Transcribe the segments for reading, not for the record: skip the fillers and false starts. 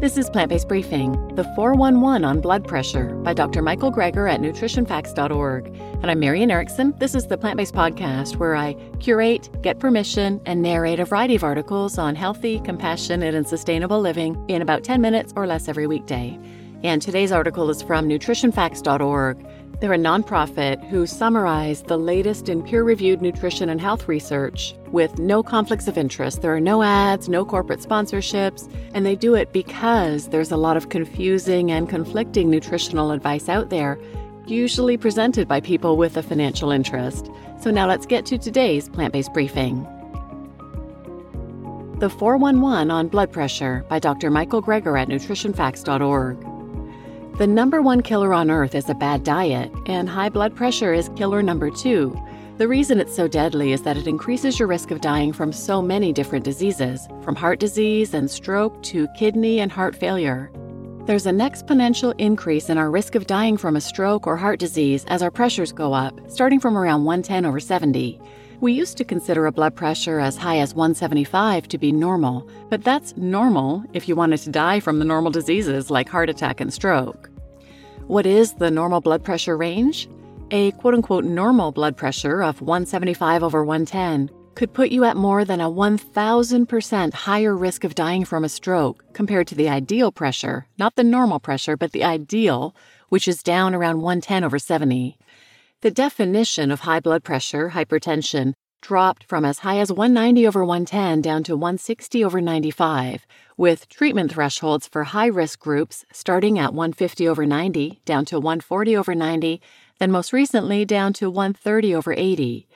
This is Plant-Based Briefing, the 411 on blood pressure by Dr. Michael Greger at NutritionFacts.org. And I'm Marian Erickson. This is the Plant-Based Podcast, where I curate, get permission, and narrate a variety of articles on healthy, compassionate, and sustainable living in about 10 minutes or less every weekday. And today's article is from NutritionFacts.org. They're a nonprofit who summarize the latest in peer-reviewed nutrition and health research with no conflicts of interest. There are no ads, no corporate sponsorships, and they do it because there's a lot of confusing and conflicting nutritional advice out there, usually presented by people with a financial interest. So now let's get to today's Plant-Based Briefing. The 411 on blood pressure by Dr. Michael Greger at nutritionfacts.org. The number one killer on earth is a bad diet, and high blood pressure is killer number 2. The reason it's so deadly is that it increases your risk of dying from so many different diseases, from heart disease and stroke to kidney and heart failure. There's an exponential increase in our risk of dying from a stroke or heart disease as our pressures go up, starting from around 110/70. We used to consider a blood pressure as high as 175 to be normal, but that's normal if you wanted to die from the normal diseases like heart attack and stroke. What is the normal blood pressure range? A quote-unquote normal blood pressure of 175/110 could put you at more than a 1,000% higher risk of dying from a stroke compared to the ideal pressure, not the normal pressure, but the ideal, which is down around 110/70. The definition of high blood pressure, hypertension, dropped from as high as 190/110 down to 160/95, with treatment thresholds for high-risk groups starting at 150/90, down to 140/90, then most recently down to 130/80.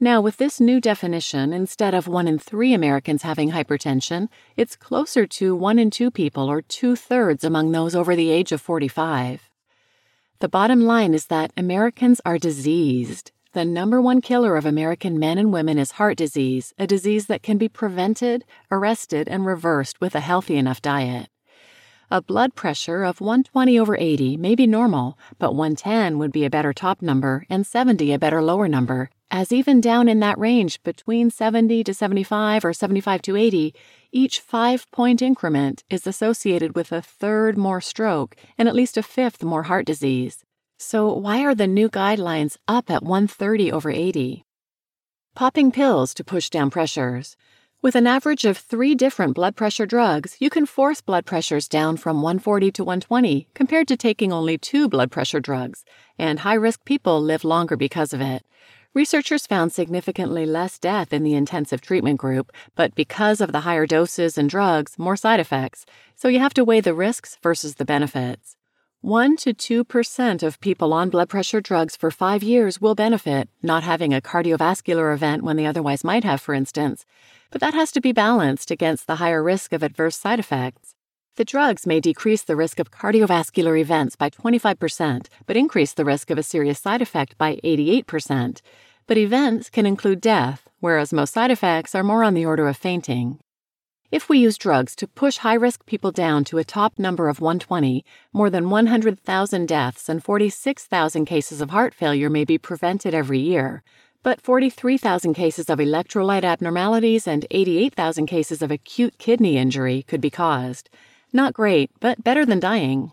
Now, with this new definition, instead of 1 in 3 Americans having hypertension, it's closer to 1 in 2 people, or two-thirds among those over the age of 45. The bottom line is that Americans are diseased. The number one killer of American men and women is heart disease, a disease that can be prevented, arrested, and reversed with a healthy enough diet. A blood pressure of 120/80 may be normal, but 110 would be a better top number and 70 a better lower number, as even down in that range between 70/75 or 75/80, each 5-point increment is associated with a third more stroke and at least a fifth more heart disease. So why are the new guidelines up at 130/80? Popping pills to push down pressures. With an average of 3 different blood pressure drugs, you can force blood pressures down from 140/120 compared to taking only 2 blood pressure drugs, and high-risk people live longer because of it. Researchers found significantly less death in the intensive treatment group, but because of the higher doses and drugs, more side effects, so you have to weigh the risks versus the benefits. 1-2% of people on blood pressure drugs for 5 years will benefit, not having a cardiovascular event when they otherwise might have, for instance, but that has to be balanced against the higher risk of adverse side effects. The drugs may decrease the risk of cardiovascular events by 25%, but increase the risk of a serious side effect by 88%. But events can include death, whereas most side effects are more on the order of fainting. If we use drugs to push high-risk people down to a top number of 120, more than 100,000 deaths and 46,000 cases of heart failure may be prevented every year, but 43,000 cases of electrolyte abnormalities and 88,000 cases of acute kidney injury could be caused. Not great, but better than dying.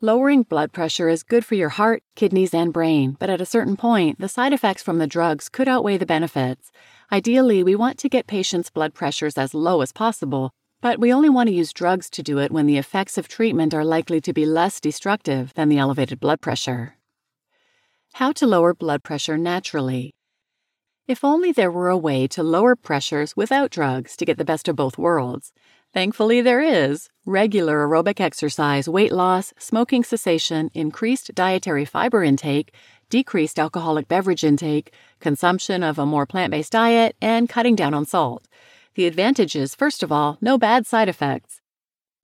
Lowering blood pressure is good for your heart, kidneys, and brain, but at a certain point, the side effects from the drugs could outweigh the benefits. Ideally, we want to get patients' blood pressures as low as possible, but we only want to use drugs to do it when the effects of treatment are likely to be less destructive than the elevated blood pressure. How to lower blood pressure naturally. If only there were a way to lower pressures without drugs to get the best of both worlds. Thankfully, there is. Regular aerobic exercise, weight loss, smoking cessation, increased dietary fiber intake, decreased alcoholic beverage intake, consumption of a more plant-based diet, and cutting down on salt. The advantage is, first of all, no bad side effects.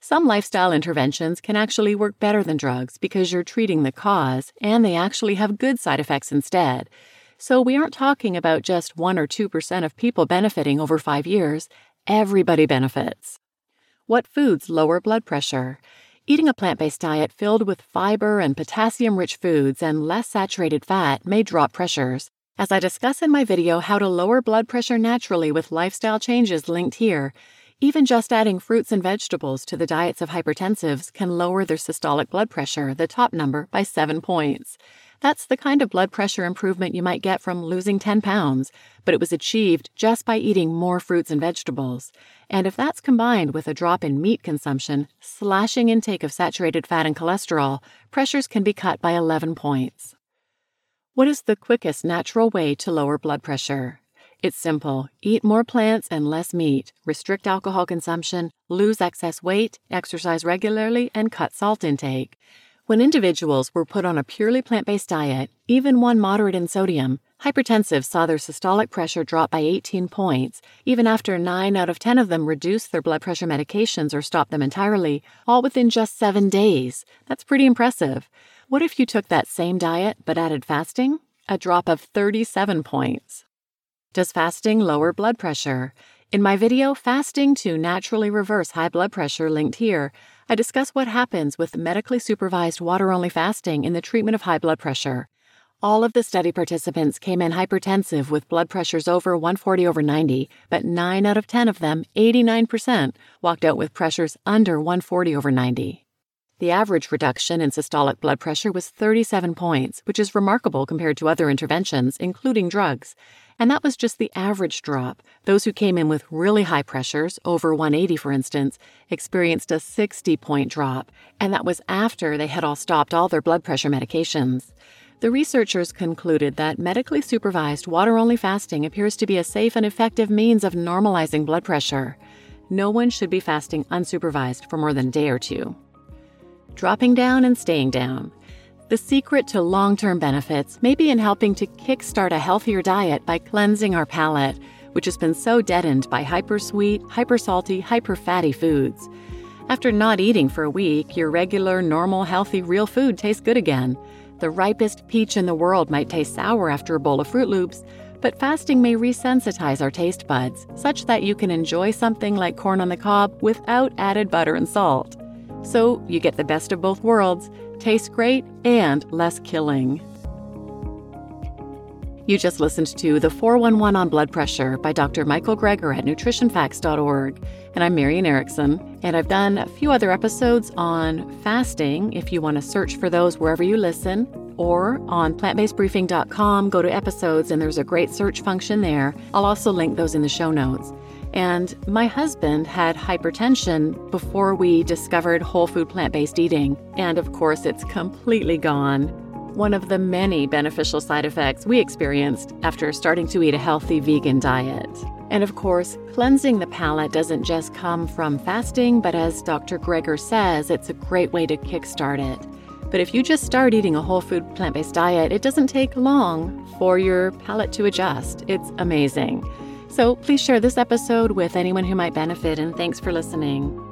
Some lifestyle interventions can actually work better than drugs because you're treating the cause, and they actually have good side effects instead. So we aren't talking about just 1 or 2% of people benefiting over 5 years. Everybody benefits. What foods lower blood pressure? Eating a plant-based diet filled with fiber and potassium-rich foods and less saturated fat may drop pressures. As I discuss in my video, How to Lower Blood Pressure Naturally with Lifestyle Changes linked here, Even just adding fruits and vegetables to the diets of hypertensives can lower their systolic blood pressure, the top number, by 7 points. That's the kind of blood pressure improvement you might get from losing 10 pounds, but it was achieved just by eating more fruits and vegetables. And if that's combined with a drop in meat consumption, slashing intake of saturated fat and cholesterol, pressures can be cut by 11 points. What is the quickest natural way to lower blood pressure? It's simple. Eat more plants and less meat, restrict alcohol consumption, lose excess weight, exercise regularly, and cut salt intake. When individuals were put on a purely plant-based diet, even one moderate in sodium, hypertensives saw their systolic pressure drop by 18 points, even after 9 out of 10 of them reduced their blood pressure medications or stopped them entirely, all within just 7 days. That's pretty impressive. What if you took that same diet but added fasting? A drop of 37 points. Does fasting lower blood pressure? In my video, Fasting to Naturally Reverse High Blood Pressure, linked here, I discuss what happens with medically supervised water-only fasting in the treatment of high blood pressure. All of the study participants came in hypertensive with blood pressures over 140/90, but 9 out of 10 of them, 89%, walked out with pressures under 140/90. The average reduction in systolic blood pressure was 37 points, which is remarkable compared to other interventions, including drugs. And that was just the average drop. Those who came in with really high pressures, over 180 for instance, experienced a 60-point drop, and that was after they had all stopped all their blood pressure medications. The researchers concluded that medically supervised water-only fasting appears to be a safe and effective means of normalizing blood pressure. No one should be fasting unsupervised for more than a day or two. Dropping down and staying down. The secret to long-term benefits may be in helping to kickstart a healthier diet by cleansing our palate, which has been so deadened by hyper-sweet, hyper-salty, hyper-fatty foods. After not eating for a week, your regular, normal, healthy, real food tastes good again. The ripest peach in the world might taste sour after a bowl of Fruit Loops, but fasting may resensitize our taste buds, such that you can enjoy something like corn on the cob without added butter and salt. So you get the best of both worlds, tastes great and less killing. You just listened to The 411 on Blood Pressure by Dr. Michael Greger at NutritionFacts.org. And I'm Marian Erickson, and I've done a few other episodes on fasting if you want to search for those wherever you listen, or on plantbasedbriefing.com, go to episodes and there's a great search function there. I'll also link those in the show notes. And my husband had hypertension before we discovered whole food plant-based eating. And of course, it's completely gone. One of the many beneficial side effects we experienced after starting to eat a healthy vegan diet. And of course, cleansing the palate doesn't just come from fasting, but as Dr. Greger says, it's a great way to kickstart it. But if you just start eating a whole food plant-based diet, it doesn't take long for your palate to adjust. It's amazing. So please share this episode with anyone who might benefit, and thanks for listening.